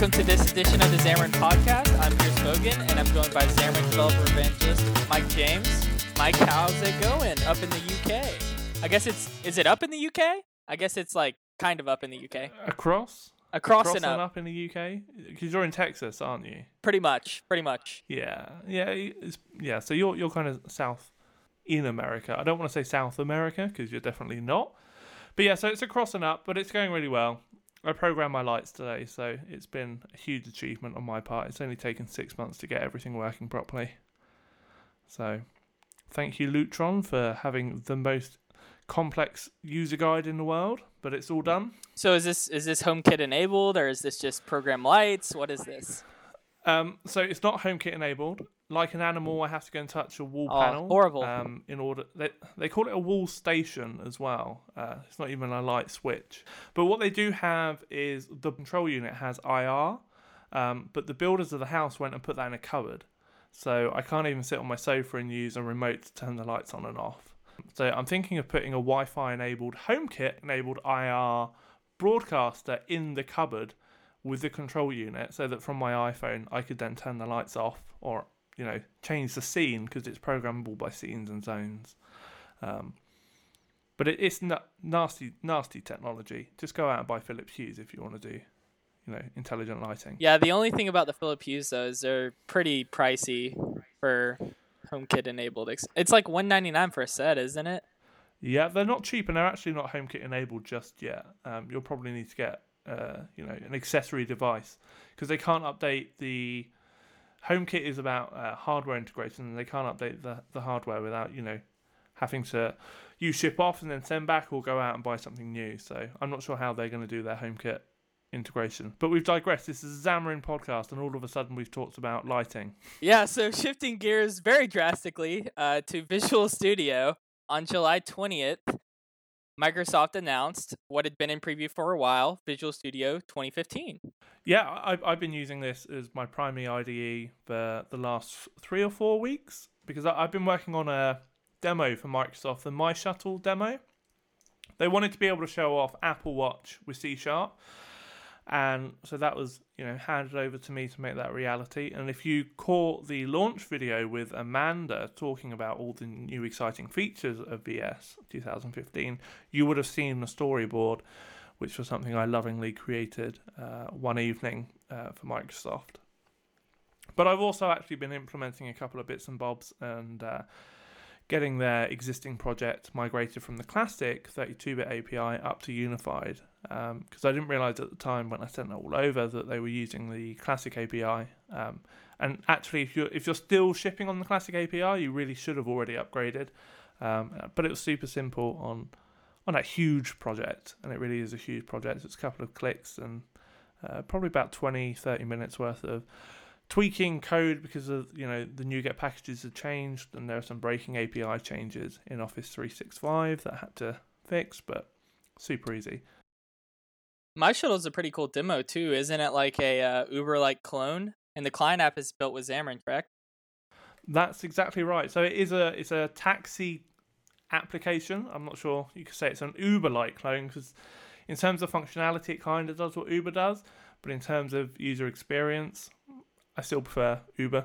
Welcome to this edition of the Xamarin Podcast. I'm Piers Hogan, and I'm joined by Xamarin developer evangelist Mike James. Mike, how's it going up in the UK? I guess is it up in the UK? I guess it's like kind of up in the UK. Across and up in the UK, because you're in Texas, aren't you? Pretty much. Yeah. So you're kind of south in America. I don't want to say South America because you're definitely not. But yeah, so it's across and up, but it's going really well. I programmed my lights today, so it's been a huge achievement on my part. It's only taken 6 months to get everything working properly. So thank you, Lutron, for having the most complex user guide in the world, but it's all done. So is this HomeKit enabled, or is this just program lights? What is this? So it's not HomeKit enabled. Like an animal, I have to go and touch a wall panel. Horrible. In order, they call it a wall station as well. It's not even a light switch. But what they do have is the control unit has IR, but the builders of the house went and put that in a cupboard. So I can't even sit on my sofa and use a remote to turn the lights on and off. So I'm thinking of putting a Wi-Fi enabled HomeKit enabled IR broadcaster in the cupboard with the control unit, so that from my iPhone I could then turn the lights off or change the scene, because it's programmable by scenes and zones. But it's nasty technology. Just go out and buy Philips Hue if you want to do, intelligent lighting. Yeah, the only thing about the Philips Hue though is they're pretty pricey for HomeKit enabled. It's like $199 for a set, isn't it? Yeah, they're not cheap, and they're actually not HomeKit enabled just yet. You'll probably need to get an accessory device, because they can't update the HomeKit is about hardware integration, and they can't update the hardware without, having to ship off and then send back or go out and buy something new. So I'm not sure how they're going to do their HomeKit integration. But we've digressed. This is a Xamarin podcast, and all of a sudden we've talked about lighting. Yeah, so shifting gears very drastically to Visual Studio. On July 20th, Microsoft announced what had been in preview for a while, Visual Studio 2015. Yeah, I've been using this as my primary IDE for the last 3 or 4 weeks, because I've been working on a demo for Microsoft, the My Shuttle demo. They wanted to be able to show off Apple Watch with C Sharp. And so that was, handed over to me to make that reality. And if you caught the launch video with Amanda talking about all the new exciting features of VS 2015, you would have seen the storyboard, which was something I lovingly created one evening for Microsoft. But I've also actually been implementing a couple of bits and bobs and getting their existing project migrated from the classic 32-bit API up to Unified. Because I didn't realise at the time when I sent it all over that they were using the classic API. And actually, if you're still shipping on the classic API, you really should have already upgraded. But it was super simple on that huge project, and it really is a huge project. It's a couple of clicks and probably about 20-30 minutes worth of tweaking code, because of the NuGet packages have changed, and there are some breaking API changes in Office 365 that I had to fix, but super easy. My Shuttle is a pretty cool demo too, isn't it? Like a Uber-like clone, and the client app is built with Xamarin, correct? That's exactly right. So it's a taxi application. I'm not sure you could say it's an Uber-like clone, because in terms of functionality, it kind of does what Uber does, but in terms of user experience, I still prefer Uber.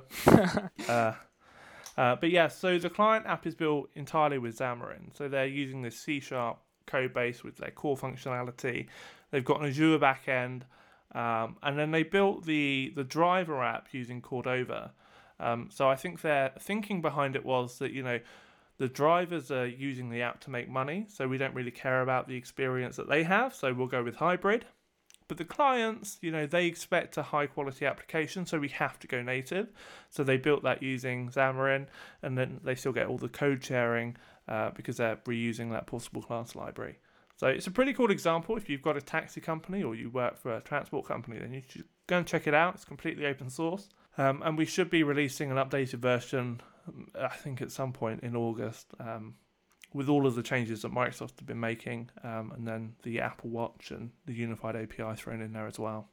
But yeah, so the client app is built entirely with Xamarin. So they're using this C# code base with their core functionality. They've got an Azure backend, and then they built the driver app using Cordova. So I think their thinking behind it was that, the drivers are using the app to make money, so we don't really care about the experience that they have, so we'll go with hybrid. But the clients, they expect a high-quality application, so we have to go native. So they built that using Xamarin, and then they still get all the code sharing because they're reusing that portable class library. So it's a pretty cool example. If you've got a taxi company or you work for a transport company, then you should go and check it out. It's completely open source. And we should be releasing an updated version, I think at some point in August, with all of the changes that Microsoft have been making, and then the Apple Watch and the Unified API thrown in there as well.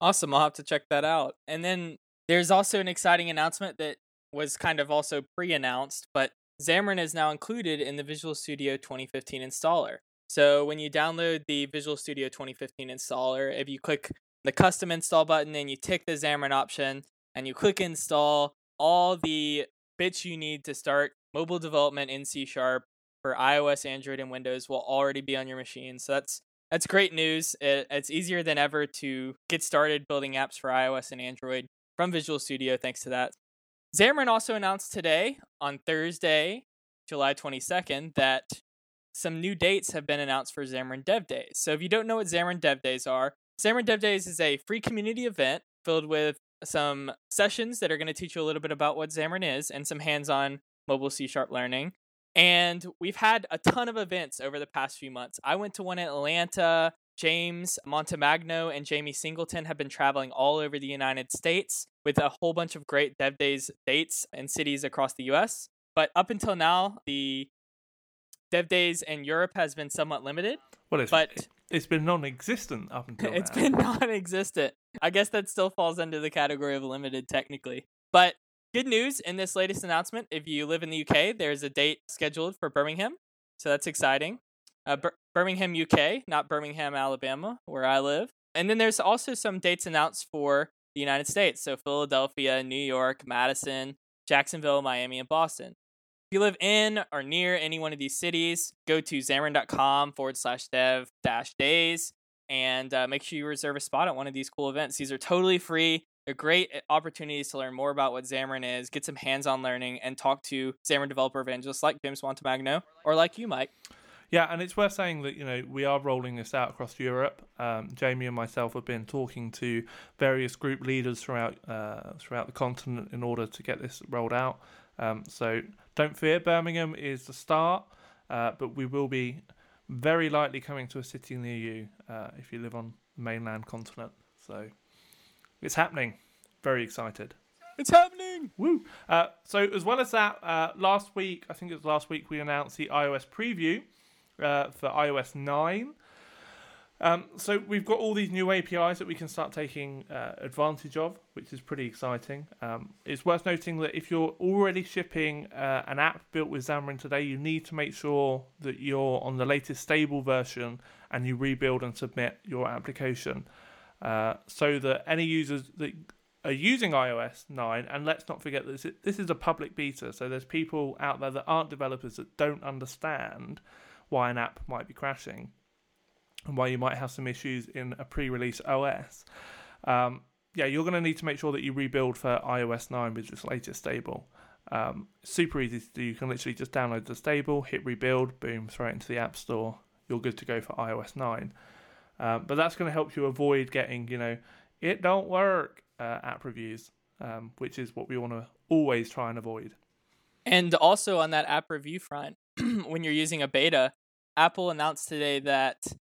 Awesome. I'll have to check that out. And then there's also an exciting announcement that was kind of also pre-announced, but Xamarin is now included in the Visual Studio 2015 installer. So when you download the Visual Studio 2015 installer, if you click the custom install button and you tick the Xamarin option and you click install all the bits you need to start mobile development in C Sharp for iOS, Android, and Windows will already be on your machine. So that's great news. It's easier than ever to get started building apps for iOS and Android from Visual Studio thanks to that. Xamarin also announced today on Thursday, July 22nd, that some new dates have been announced for Xamarin Dev Days. So if you don't know what Xamarin Dev Days are, Xamarin Dev Days is a free community event filled with some sessions that are going to teach you a little bit about what Xamarin is and some hands-on mobile C# learning. And we've had a ton of events over the past few months. I went to one in Atlanta. James Montemagno and Jamie Singleton have been traveling all over the United States with a whole bunch of great Dev Days dates and cities across the US. But up until now, the Dev Days in Europe has been somewhat limited. Well, it's been non-existent up until now. It's been non-existent. I guess that still falls under the category of limited technically. But good news in this latest announcement, if you live in the UK, there's a date scheduled for Birmingham. So that's exciting. Birmingham, UK, not Birmingham, Alabama, where I live. And then there's also some dates announced for the United States. So Philadelphia, New York, Madison, Jacksonville, Miami, and Boston. If you live in or near any one of these cities, go to xamarin.com/dev-days and make sure you reserve a spot at one of these cool events. These are totally free. They're great opportunities to learn more about what Xamarin is, get some hands-on learning, and talk to Xamarin developer evangelists like James Montemagno or like you, Mike. Yeah, and it's worth saying that, you know, we are rolling this out across Europe. Jamie and myself have been talking to various group leaders throughout the continent in order to get this rolled out. So don't fear, Birmingham is the start, but we will be very likely coming to a city near you if you live on the mainland continent. So it's happening. Very excited. It's happening! Woo! So as well as that, last week, we announced the iOS preview. For iOS 9. So we've got all these new APIs that we can start taking advantage of, which is pretty exciting. It's worth noting that if you're already shipping an app built with Xamarin today, you need to make sure that you're on the latest stable version and you rebuild and submit your application so that any users that are using iOS 9, and let's not forget that this is a public beta, so there's people out there that aren't developers that don't understand why an app might be crashing and why you might have some issues in a pre-release OS. You're going to need to make sure that you rebuild for iOS 9 with this latest stable. Super easy to do. You can literally just download the stable, hit rebuild, boom, throw it into the App Store. You're good to go for iOS 9. But that's going to help you avoid getting, it don't work app reviews, which is what we want to always try and avoid. And also on that app review front, when you're using a beta, Apple announced today that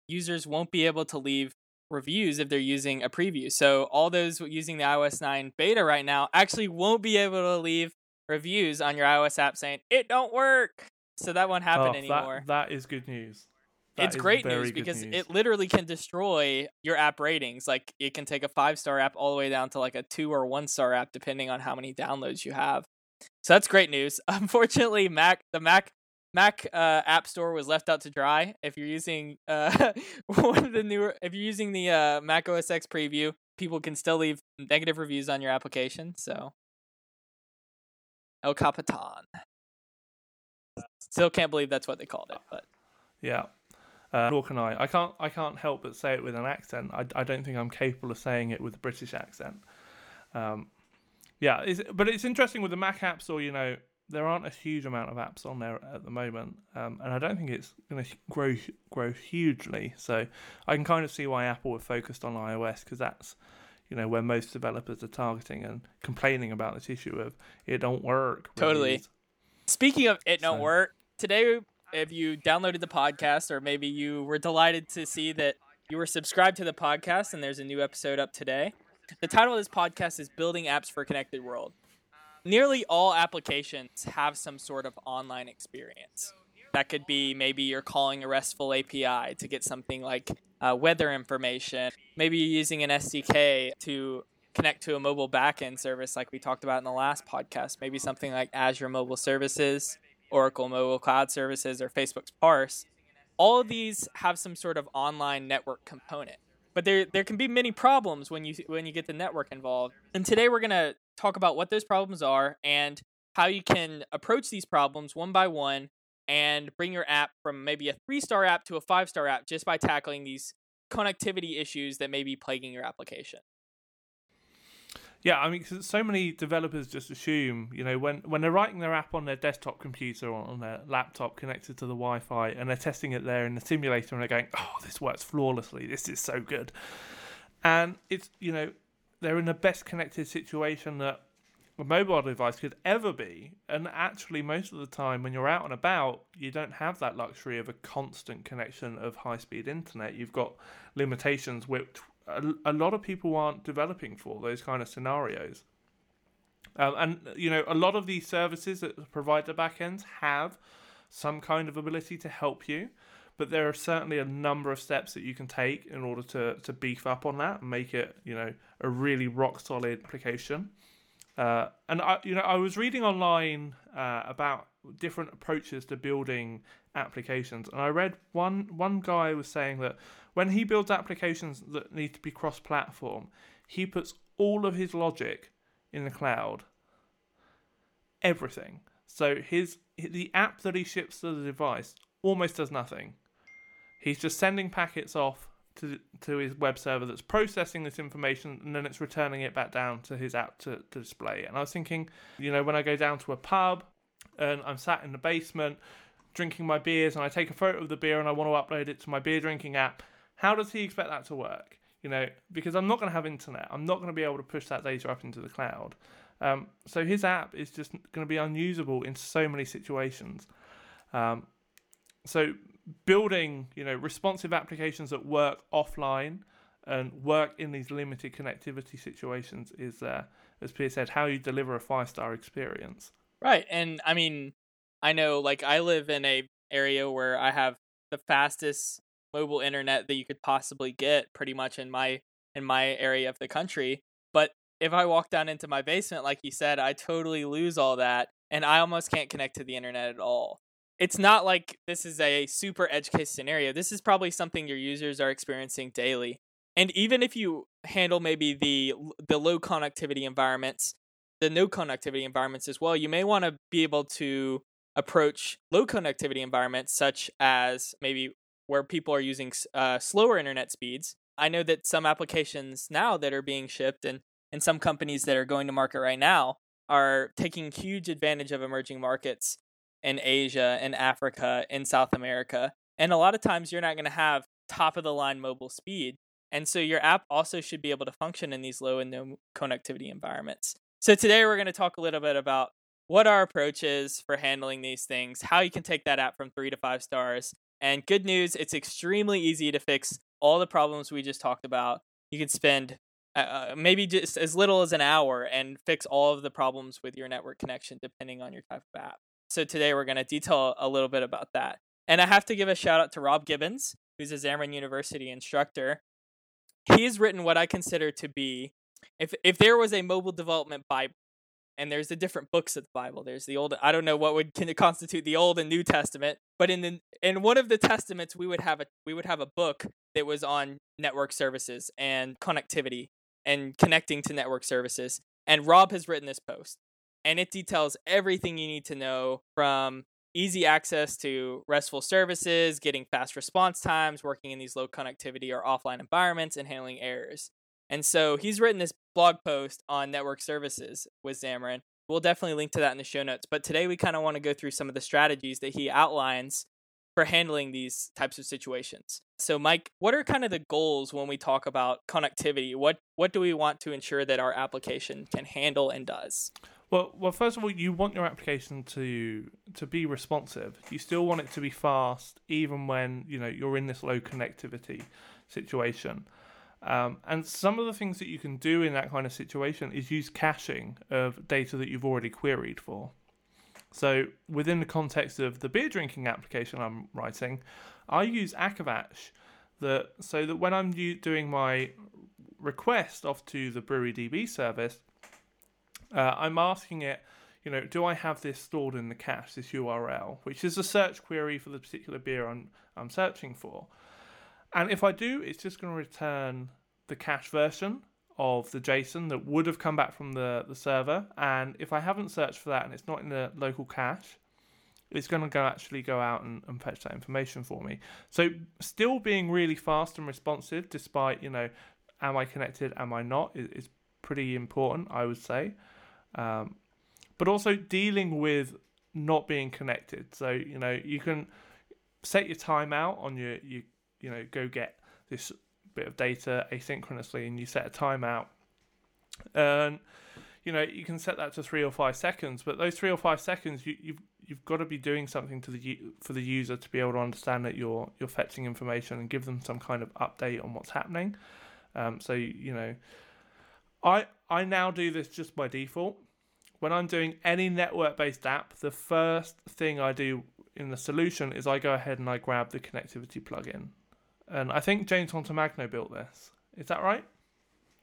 users won't be able to leave reviews if they're using a preview. So all those using the iOS 9 beta right now actually won't be able to leave reviews on your iOS app saying, it don't work. So that won't happen anymore. That is good news. It's great news because it literally can destroy your app ratings. Like it can take a 5-star app all the way down to like a 2 or 1-star app, depending on how many downloads you have. So that's great news. Unfortunately, Mac App Store was left out to dry. If you're using the Mac OS X preview, people can still leave negative reviews on your application. So, El Capitan. Still can't believe that's what they called it. But yeah, nor can I. I can't help but say it with an accent. I don't think I'm capable of saying it with a British accent. But it's interesting with the Mac App Store. There aren't a huge amount of apps on there at the moment, and I don't think it's going to grow hugely. So I can kind of see why Apple have focused on iOS, because that's where most developers are targeting and complaining about this issue of it don't work. Totally. Reviews. Speaking of it don't work, today if you downloaded the podcast or maybe you were delighted to see that you were subscribed to the podcast and there's a new episode up today. The title of this podcast is Building Apps for a Connected World. Nearly all applications have some sort of online experience. That could be maybe you're calling a RESTful API to get something like weather information. Maybe you're using an SDK to connect to a mobile backend service like we talked about in the last podcast. Maybe something like Azure Mobile Services, Oracle Mobile Cloud Services, or Facebook's Parse. All of these have some sort of online network component. But there can be many problems when you get the network involved. And today we're going to talk about what those problems are and how you can approach these problems one by one and bring your app from maybe a 3-star app to a 5-star app just by tackling these connectivity issues that may be plaguing your application. Yeah, I mean, cause so many developers just assume, you know, when they're writing their app on their desktop computer or on their laptop connected to the Wi-Fi and they're testing it there in the simulator and they're going, oh, this works flawlessly. This is so good. And it's, you know, they're in the best connected situation that a mobile device could ever be. And actually, most of the time when you're out and about, you don't have that luxury of a constant connection of high-speed internet. You've got limitations which a lot of people aren't developing for those kind of scenarios. And, you know, a lot of these services that provide the backends have some kind of ability to help you, but there are certainly a number of steps that you can take in order to beef up on that and make it, you know, a really rock solid application. And I was reading online about different approaches to building applications, and I read one guy was saying that when he builds applications that need to be cross-platform, he puts all of his logic in the cloud. Everything. So the app that he ships to the device almost does nothing. He's just sending packets off to his web server that's processing this information, and then it's returning it back down to his app to display. And I was thinking, you know, when I go down to a pub and I'm sat in the basement drinking my beers and I take a photo of the beer and I want to upload it to my beer drinking app, how does he expect that to work? You know, because I'm not going to have internet. I'm not going to be able to push that data up into the cloud. So his app is just going to be unusable in so many situations. So building, you know, responsive applications that work offline and work in these limited connectivity situations is, as Pierre said, how you deliver a 5-star experience. Right. And I mean, I know, like, I live in a area where I have the fastest mobile internet that you could possibly get pretty much in my area of the country. But if I walk down into my basement, like you said, I totally lose all that and I almost can't connect to the internet at all. It's not like this is a super edge case scenario. This is probably something your users are experiencing daily. And even if you handle maybe the low connectivity environments, the no connectivity environments as well, you may want to be able to approach low connectivity environments, such as maybe where people are using slower internet speeds. I know that some applications now that are being shipped and some companies that are going to market right now are taking huge advantage of emerging markets in Asia and Africa and South America. And a lot of times you're not going to have top of the line mobile speed. And so your app also should be able to function in these low and no connectivity environments. So today we're going to talk a little bit about what our approach is for handling these things, how you can take that app from 3 to 5 stars. And good news, it's extremely easy to fix all the problems we just talked about. You could spend maybe just as little as an hour and fix all of the problems with your network connection, depending on your type of app. So today we're going to detail a little bit about that. And I have to give a shout out to Rob Gibbens, who's a Xamarin University instructor. He's written what I consider to be, if there was a mobile development Bible, and there's the different books of the Bible. There's the old, I don't know what would constitute the Old and New Testament, but in one of the testaments we would have a book that was on network services and connectivity and connecting to network services. And Rob has written this post, and it details everything you need to know, from easy access to RESTful services, getting fast response times, working in these low connectivity or offline environments, and handling errors. And so he's written this blog post on network services with Xamarin. We'll definitely link to that in the show notes. But today we kind of want to go through some of the strategies that he outlines for handling these types of situations. So Mike, what are kind of the goals when we talk about connectivity? What do we want to ensure that our application can handle and does? Well, first of all, you want your application to be responsive. You still want it to be fast, even when, you know, you're in this low connectivity situation. And some of the things that you can do in that kind of situation is use caching of data that you've already queried for. So within the context of the beer drinking application I'm writing, I use Akavache so that when I'm doing my request off to the BreweryDB service, I'm asking it, you know, do I have this stored in the cache, this URL, which is a search query for the particular beer I'm searching for. And if I do, it's just going to return the cache version of the JSON that would have come back from the server. And if I haven't searched for that and it's not in the local cache, it's going to go actually go out and fetch that information for me. So still being really fast and responsive, despite, you know, am I connected, am I not, is pretty important, I would say. But also dealing with not being connected. So, you know, you can set your timeout on your go get this bit of data asynchronously, and you set a timeout, and you know, you can set that to 3 or 5 seconds, but those 3 or 5 seconds, you've got to be doing something to for the user to be able to understand that you're fetching information and give them some kind of update on what's happening. So, you know, I now do this just by default. When I'm doing any network-based app, the first thing I do in the solution is I go ahead and I grab the connectivity plugin. And I think James Montemagno built this. Is that right?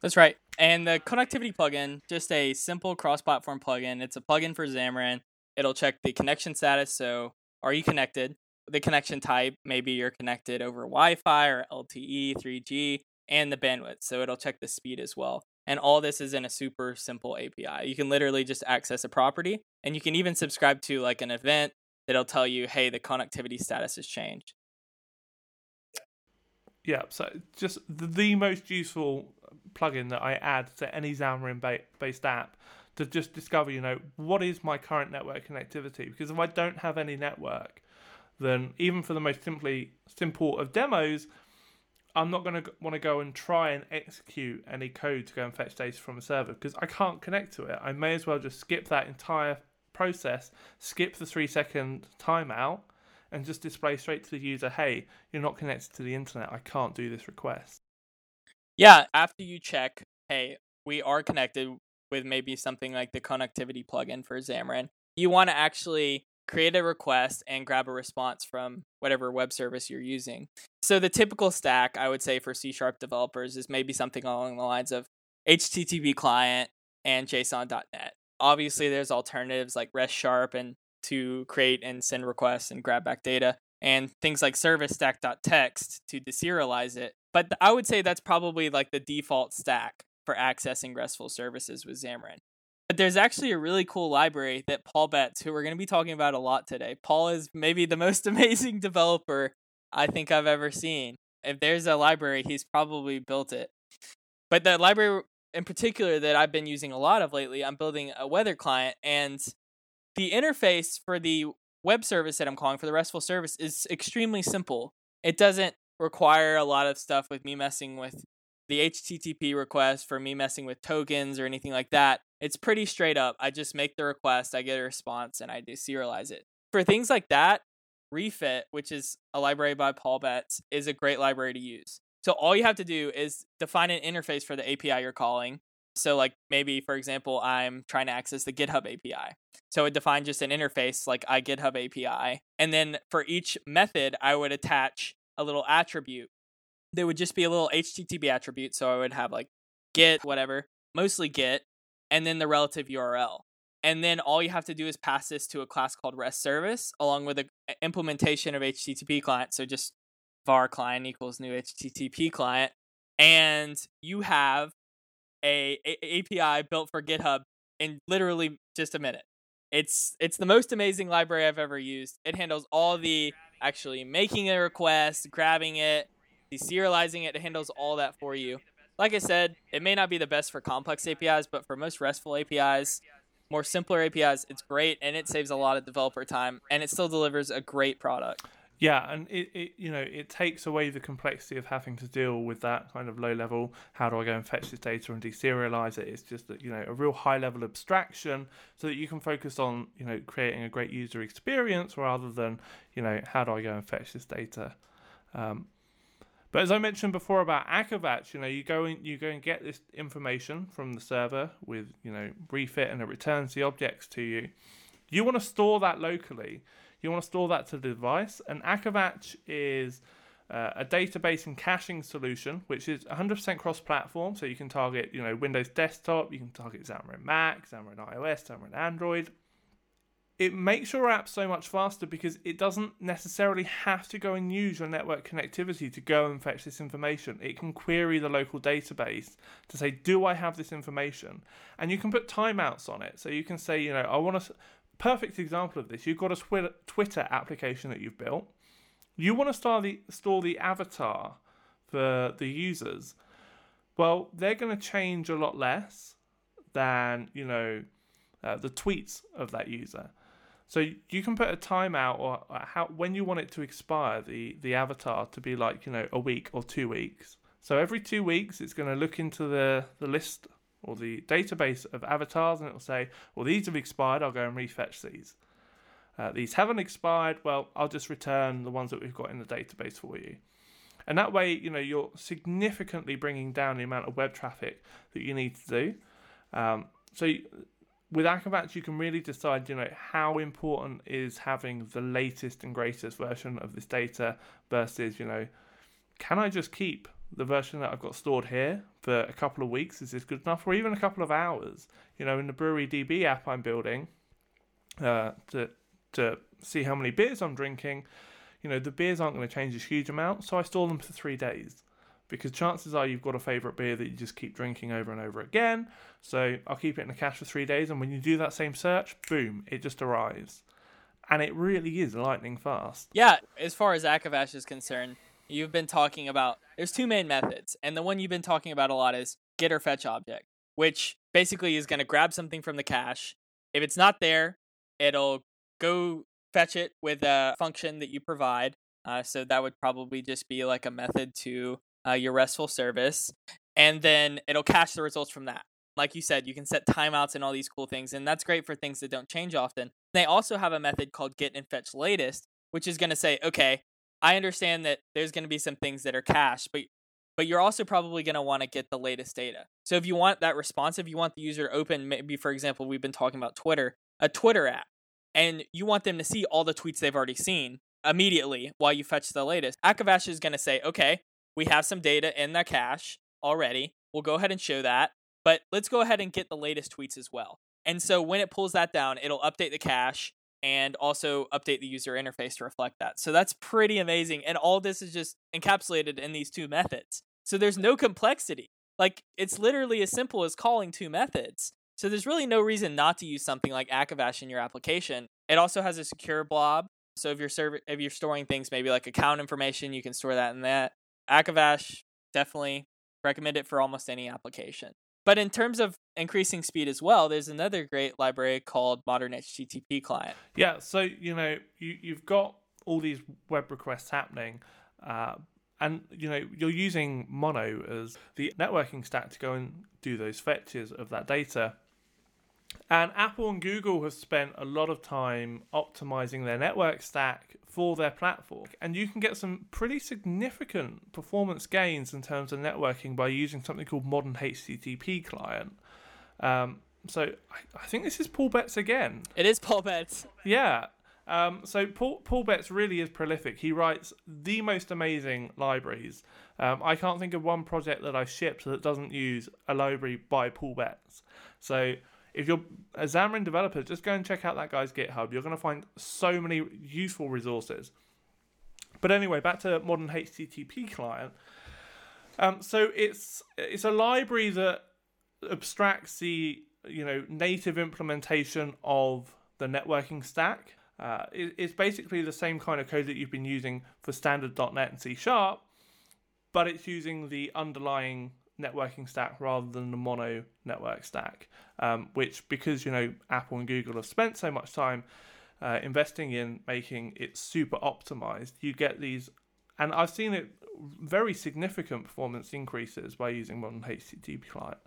That's right. And the connectivity plugin, just a simple cross-platform plugin. It's a plugin for Xamarin. It'll check the connection status. So are you connected? The connection type, maybe you're connected over Wi-Fi or LTE, 3G, and the bandwidth. So it'll check the speed as well. And all this is in a super simple API. You can literally just access a property, and you can even subscribe to like an event that'll tell you, hey, the connectivity status has changed. Yeah, so just the most useful plugin that I add to any Xamarin-based app to just discover, you know, what is my current network connectivity? Because if I don't have any network, then even for the most simple of demos, I'm not going to want to go and try and execute any code to go and fetch data from a server because I can't connect to it. I may as well just skip that entire process, skip the 3-second timeout, and just display straight to the user, hey, you're not connected to the internet. I can't do this request. Yeah, after you check, hey, we are connected with maybe something like the connectivity plugin for Xamarin, you want to actually create a request and grab a response from whatever web service you're using. So the typical stack, I would say, for C# developers is maybe something along the lines of HTTP client and JSON.NET. Obviously, there's alternatives like REST Sharp and to create and send requests and grab back data, and things like service stack.txt to deserialize it. But I would say that's probably like the default stack for accessing RESTful services with Xamarin. But there's actually a really cool library that Paul Betts, who we're going to be talking about a lot today. Paul is maybe the most amazing developer I think I've ever seen. If there's a library, he's probably built it. But the library in particular that I've been using a lot of lately, I'm building a weather client, and the interface for the web service that I'm calling for the RESTful service is extremely simple. It doesn't require a lot of stuff with me messing with the HTTP request, for me messing with tokens or anything like that. It's pretty straight up. I just make the request, I get a response, and I deserialize it. For things like that, Refit, which is a library by Paul Betts, is a great library to use. So all you have to do is define an interface for the API you're calling. So like maybe, for example, I'm trying to access the GitHub API. So I would define just an interface like iGitHub API. And then for each method, I would attach a little attribute. There would just be a little HTTP attribute. So I would have like git, whatever, mostly git, and then the relative URL. And then all you have to do is pass this to a class called REST service along with an implementation of HTTP client. So just var client equals new HTTP client. And you have a API built for GitHub in literally just a minute. It's the most amazing library I've ever used. It handles all the actually making a request, grabbing it, deserializing it. It handles all that for you. Like I said, it may not be the best for complex APIs, but for most RESTful APIs, more simpler APIs, it's great, and it saves a lot of developer time, and it still delivers a great product. Yeah, and it takes away the complexity of having to deal with that kind of low level, how do I go and fetch this data and deserialize it? It's just that, you know, a real high level abstraction so that you can focus on, you know, creating a great user experience rather than, you know, how do I go and fetch this data? But as I mentioned before about Akavache, you know, you go and get this information from the server with, you know, Refit, and it returns the objects to you. You want to store that locally. You want to store that to the device, and Akavache is a database and caching solution which is 100% cross-platform, so you can target, you know, Windows desktop, you can target Xamarin Mac, Xamarin iOS, Xamarin Android. it makes your app so much faster because it doesn't necessarily have to go and use your network connectivity to go and fetch this information. It can query the local database to say, do I have this information? And you can put timeouts on it. So you can say, you know, I want a perfect example of this. You've got a Twitter application that you've built. You want to store the avatar for the users. Well, they're going to change a lot less than, you know, the tweets of that user. So you can put a timeout or how when you want it to expire, the avatar to be like, you know, a week or 2 weeks. So every 2 weeks, it's going to look into the list or the database of avatars and it will say, well, these have expired. I'll go and refetch these. These haven't expired. Well, I'll just return the ones that we've got in the database for you. And that way, you know, you're significantly bringing down the amount of web traffic that you need to do. With Akavache, you can really decide, you know, how important is having the latest and greatest version of this data versus, you know, can I just keep the version that I've got stored here for a couple of weeks? Is this good enough? Or even a couple of hours? You know, in the Brewery DB app I'm building to see how many beers I'm drinking, you know, the beers aren't going to change a huge amount, so I store them for 3 days. Because chances are you've got a favourite beer that you just keep drinking over and over again. So I'll keep it in the cache for 3 days. And when you do that same search, boom, it just arrives. And it really is lightning fast. Yeah, as far as Akavache is concerned, you've been talking about... There's two main methods. And the one you've been talking about a lot is get or fetch object, which basically is going to grab something from the cache. If it's not there, it'll go fetch it with a function that you provide. So that would probably just be like a method to... your RESTful service, and then it'll cache the results from that. Like you said, you can set timeouts and all these cool things, and that's great for things that don't change often. They also have a method called get and fetch latest, which is going to say, okay, I understand that there's going to be some things that are cached, but you're also probably going to want to get the latest data. So if you want that responsive, you want the user open, maybe, for example, we've been talking about Twitter, a Twitter app, and you want them to see all the tweets they've already seen immediately while you fetch the latest. Akavache is going to say, okay, we have some data in the cache already. We'll go ahead and show that, but let's go ahead and get the latest tweets as well. And so when it pulls that down, it'll update the cache and also update the user interface to reflect that. So that's pretty amazing. And all this is just encapsulated in these two methods. So there's no complexity. Like, it's literally as simple as calling two methods. So there's really no reason not to use something like Akavache in your application. It also has a secure blob. So if you're storing things, maybe like account information, you can store that in that. Akavache, definitely recommend it for almost any application. But in terms of increasing speed as well, there's another great library called Modern HTTP Client. Yeah, so, you know, you've got all these web requests happening, and, you know, you're using Mono as the networking stack to go and do those fetches of that data. And Apple and Google have spent a lot of time optimizing their network stack for their platform. And you can get some pretty significant performance gains in terms of networking by using something called Modern HTTP Client. So I think this is Paul Betts again. It is Paul Betts. Yeah. So Paul Betts really is prolific. He writes the most amazing libraries. I can't think of one project that I've shipped that doesn't use a library by Paul Betts. So... if you're a Xamarin developer, just go and check out that guy's GitHub. You're going to find so many useful resources. But anyway, back to Modern HTTP Client. So it's a library that abstracts the, you know, native implementation of the networking stack. It's basically the same kind of code that you've been using for standard .NET and C Sharp, but it's using the underlying networking stack rather than the Mono network stack, which, because, you know, Apple and Google have spent so much time investing in making it super optimized, you get these, and I've seen it, very significant performance increases by using Modern HTTP Client.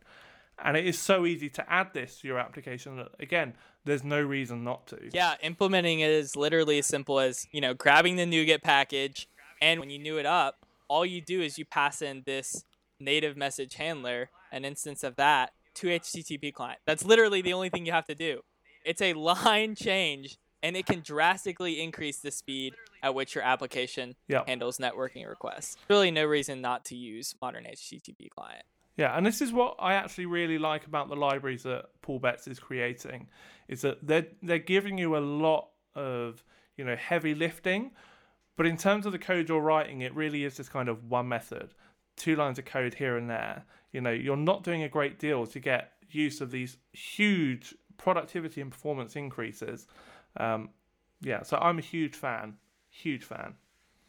And it is so easy to add this to your application that, again, there's no reason not to. Yeah, implementing it is literally as simple as, you know, grabbing the NuGet package, and when you new it up, all you do is you pass in this native message handler, an instance of that, to HTTP client. That's literally the only thing you have to do. It's a line change, and it can drastically increase the speed at which your application handles networking requests. Really no reason not to use Modern HTTP client. Yeah, and this is what I actually really like about the libraries that Paul Betts is creating, is that they're giving you a lot of, you know, heavy lifting, but in terms of the code you're writing, it really is just kind of one method, two lines of code here and there. You know, you're not doing a great deal to get use of these huge productivity and performance increases. Yeah, so I'm a huge fan.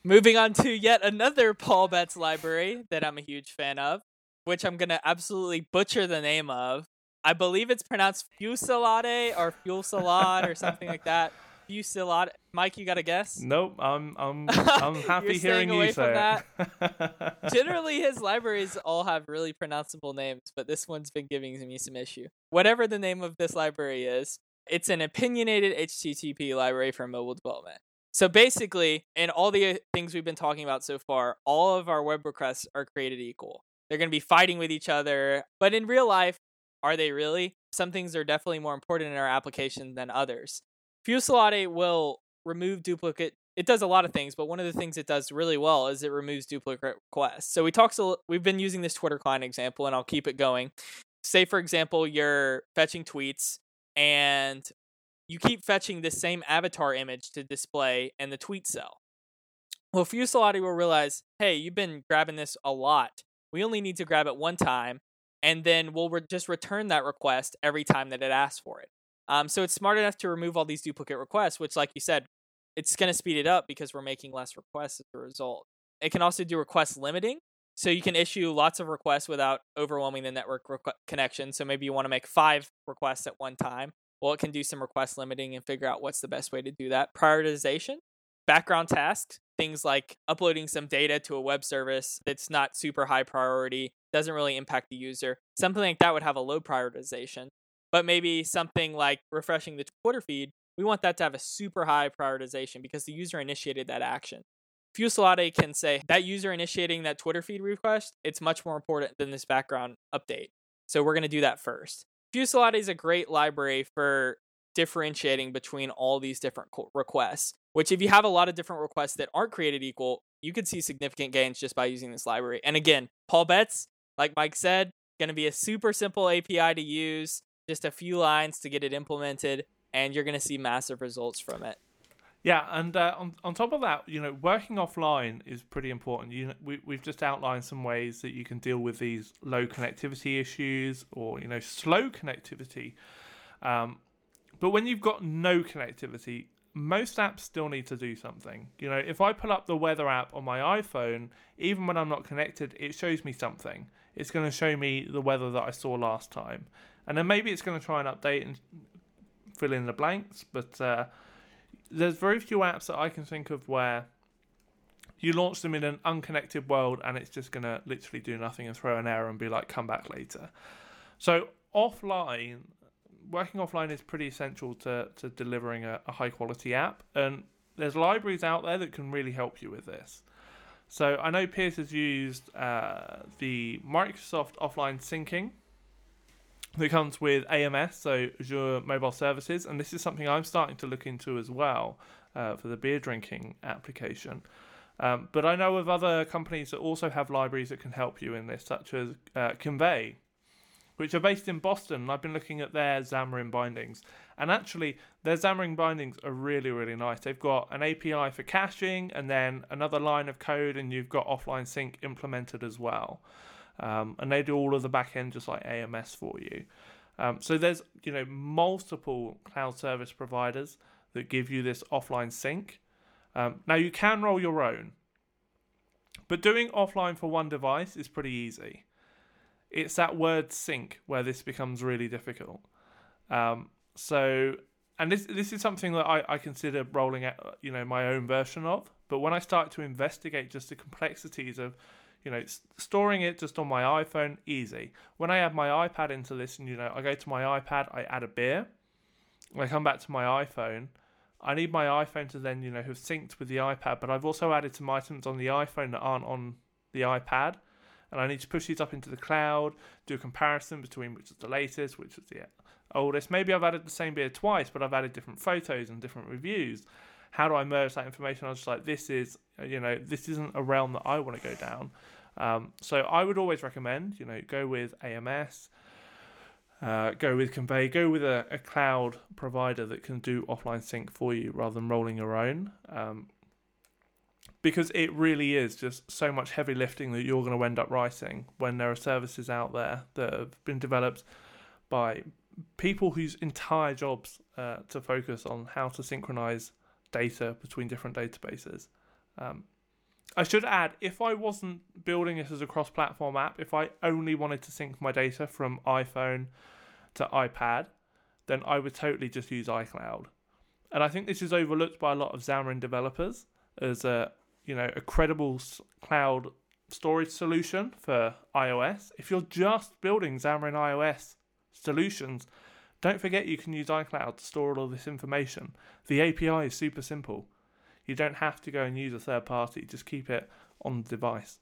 Moving on to yet another Paul Betts library that I'm a huge fan of, which I'm going to absolutely butcher the name of. I believe it's pronounced Fusillade or Fusillade or something like that. Fusillade. Mike, you got a guess? Nope, I'm happy hearing you say that. Generally, his libraries all have really pronounceable names, but this one's been giving me some issue. Whatever the name of this library is, it's an opinionated HTTP library for mobile development. So basically, in all the things we've been talking about so far, all of our web requests are created equal. They're going to be fighting with each other. But in real life, are they really? Some things are definitely more important in our application than others. Fusillade will remove duplicate. It does a lot of things, but one of the things it does really well is it removes duplicate requests. So we've been using this Twitter client example, and I'll keep it going. Say, for example, you're fetching tweets, and you keep fetching the same avatar image to display in the tweet cell. Well, Fusillade will realize, hey, you've been grabbing this a lot. We only need to grab it one time, and then we'll just return that request every time that it asks for it. So it's smart enough to remove all these duplicate requests, which, like you said, it's going to speed it up because we're making less requests as a result. It can also do request limiting. So you can issue lots of requests without overwhelming the network connection. So maybe you want to make 5 requests at one time. Well, it can do some request limiting and figure out what's the best way to do that. Prioritization, background tasks, things like uploading some data to a web service that's not super high priority, doesn't really impact the user. Something like that would have a low prioritization. But maybe something like refreshing the Twitter feed, we want that to have a super high prioritization because the user initiated that action. Fusillade can say that user initiating that Twitter feed request, it's much more important than this background update. So we're going to do that first. Fusillade is a great library for differentiating between all these different requests, which if you have a lot of different requests that aren't created equal, you could see significant gains just by using this library. And again, Paul Betts, like Mike said, going to be a super simple API to use, just a few lines to get it implemented, and you're going to see massive results from it. Yeah, and on top of that, you know, working offline is pretty important. You know, we've just outlined some ways that you can deal with these low connectivity issues or, you know, slow connectivity. But when you've got no connectivity, most apps still need to do something. You know, if I pull up the weather app on my iPhone, even when I'm not connected, it shows me something. It's going to show me the weather that I saw last time. And then maybe it's going to try and update and fill in the blanks, but... There's very few apps that I can think of where you launch them in an unconnected world and it's just going to literally do nothing and throw an error and be like, come back later. So offline, working offline is pretty essential to delivering a high quality app. And there's libraries out there that can really help you with this. So I know Piers has used the Microsoft offline syncing that comes with AMS, so Azure Mobile Services, and this is something I'm starting to look into as well for the beer drinking application. But I know of other companies that also have libraries that can help you in this, such as Convey, which are based in Boston. I've been looking at their Xamarin bindings, and actually their Xamarin bindings are really, really nice. They've got an API for caching and then another line of code, and you've got offline sync implemented as well. And they do all of the back end just like AMS for you. So there's, you know, multiple cloud service providers that give you this offline sync. Now you can roll your own, but doing offline for one device is pretty easy. It's that word sync where this becomes really difficult. And this is something that I consider rolling out, you know, my own version of. But when I start to investigate just the complexities of, you know, storing it just on my iPhone, easy. When I add my iPad into this and, you know, I go to my iPad, I add a beer. When I come back to my iPhone, I need my iPhone to then, you know, have synced with the iPad. But I've also added some items on the iPhone that aren't on the iPad. And I need to push these up into the cloud, do a comparison between which is the latest, which is the oldest. Maybe I've added the same beer twice, but I've added different photos and different reviews. How do I merge that information? I was just like, this isn't a realm that I want to go down. So I would always recommend, you know, go with AMS, go with Convey, go with a cloud provider that can do offline sync for you rather than rolling your own, because it really is just so much heavy lifting that you're going to end up writing when there are services out there that have been developed by people whose entire jobs to focus on how to synchronize data between different databases. I should add, if I wasn't building this as a cross-platform app, if I only wanted to sync my data from iPhone to iPad, then I would totally just use iCloud. And I think this is overlooked by a lot of Xamarin developers as a credible cloud storage solution for iOS. If you're just building Xamarin iOS solutions, don't forget you can use iCloud to store all of this information. The API is super simple. You don't have to go and use a third party. Just keep it on the device.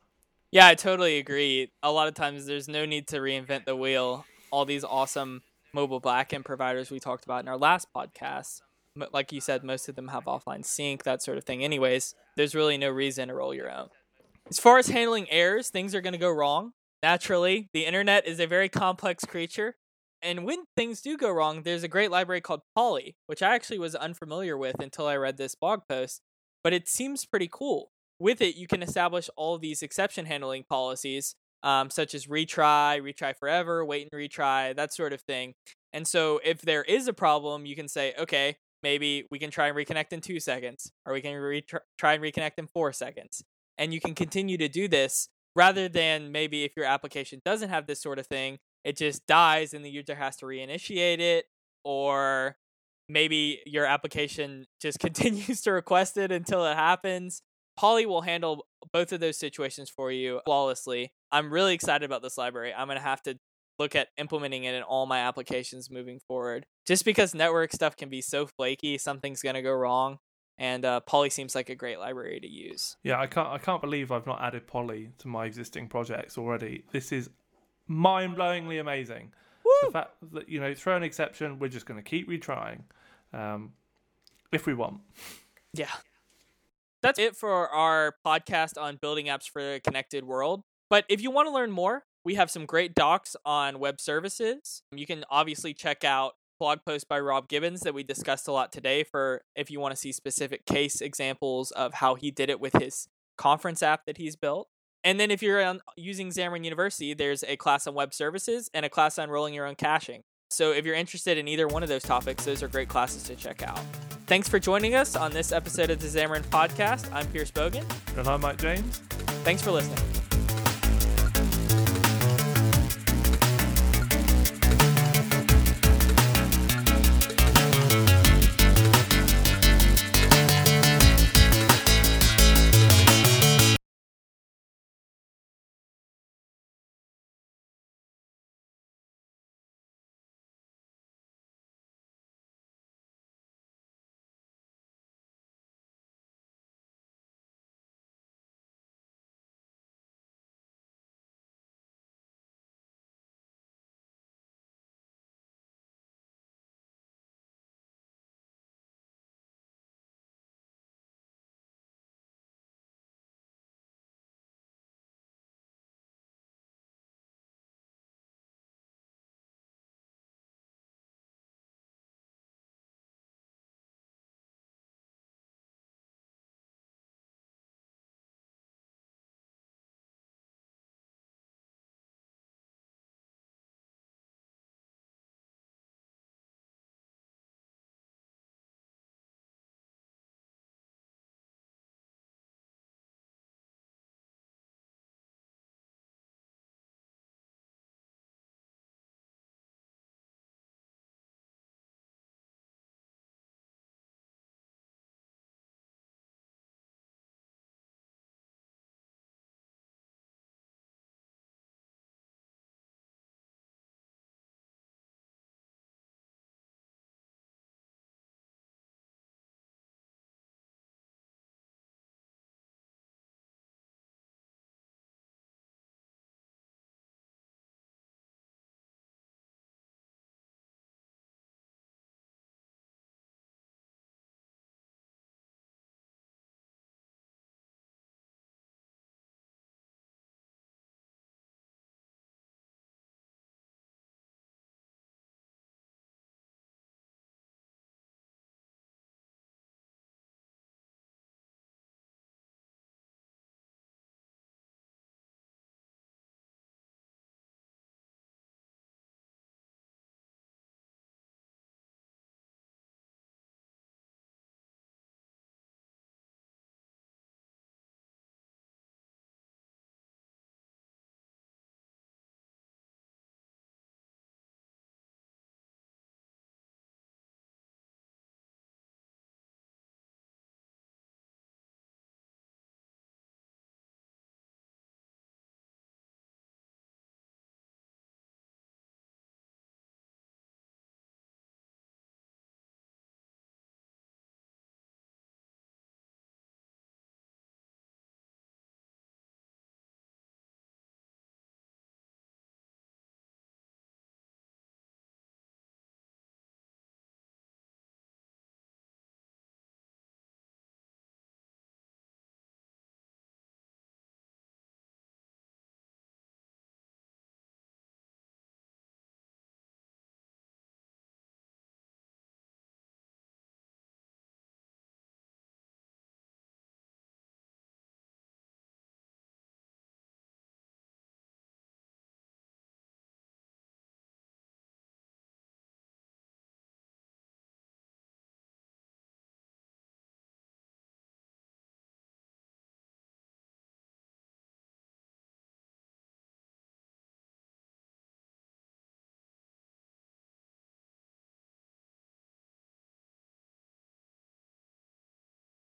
Yeah, I totally agree. A lot of times there's no need to reinvent the wheel. All these awesome mobile backend providers we talked about in our last podcast, like you said, most of them have offline sync, that sort of thing. Anyways, there's really no reason to roll your own. As far as handling errors, things are going to go wrong. Naturally, the internet is a very complex creature. And when things do go wrong, there's a great library called Polly, which I actually was unfamiliar with until I read this blog post. But it seems pretty cool. With it, you can establish all of these exception handling policies, such as retry, retry forever, wait and retry, that sort of thing. And so if there is a problem, you can say, okay, maybe we can try and reconnect in 2 seconds, or we can try and reconnect in 4 seconds. And you can continue to do this rather than maybe if your application doesn't have this sort of thing, it just dies and the user has to reinitiate it, or maybe your application just continues to request it until it happens. Polly will handle both of those situations for you flawlessly. I'm really excited about this library. I'm going to have to look at implementing it in all my applications moving forward. Just because network stuff can be so flaky, something's going to go wrong. And Polly seems like a great library to use. Yeah, I can't believe I've not added Polly to my existing projects already. This is mind-blowingly amazing. The fact that, you know, throw an exception, we're just going to keep retrying if we want. Yeah. That's it for our podcast on building apps for a connected world. But if you want to learn more, we have some great docs on web services. You can obviously check out blog post by Rob Gibbens that we discussed a lot today for if you want to see specific case examples of how he did it with his conference app that he's built. And then if you're using Xamarin University, there's a class on web services and a class on rolling your own caching. So if you're interested in either one of those topics, those are great classes to check out. Thanks for joining us on this episode of the Xamarin Podcast. I'm Piers Bogan. And I'm Mike James. Thanks for listening.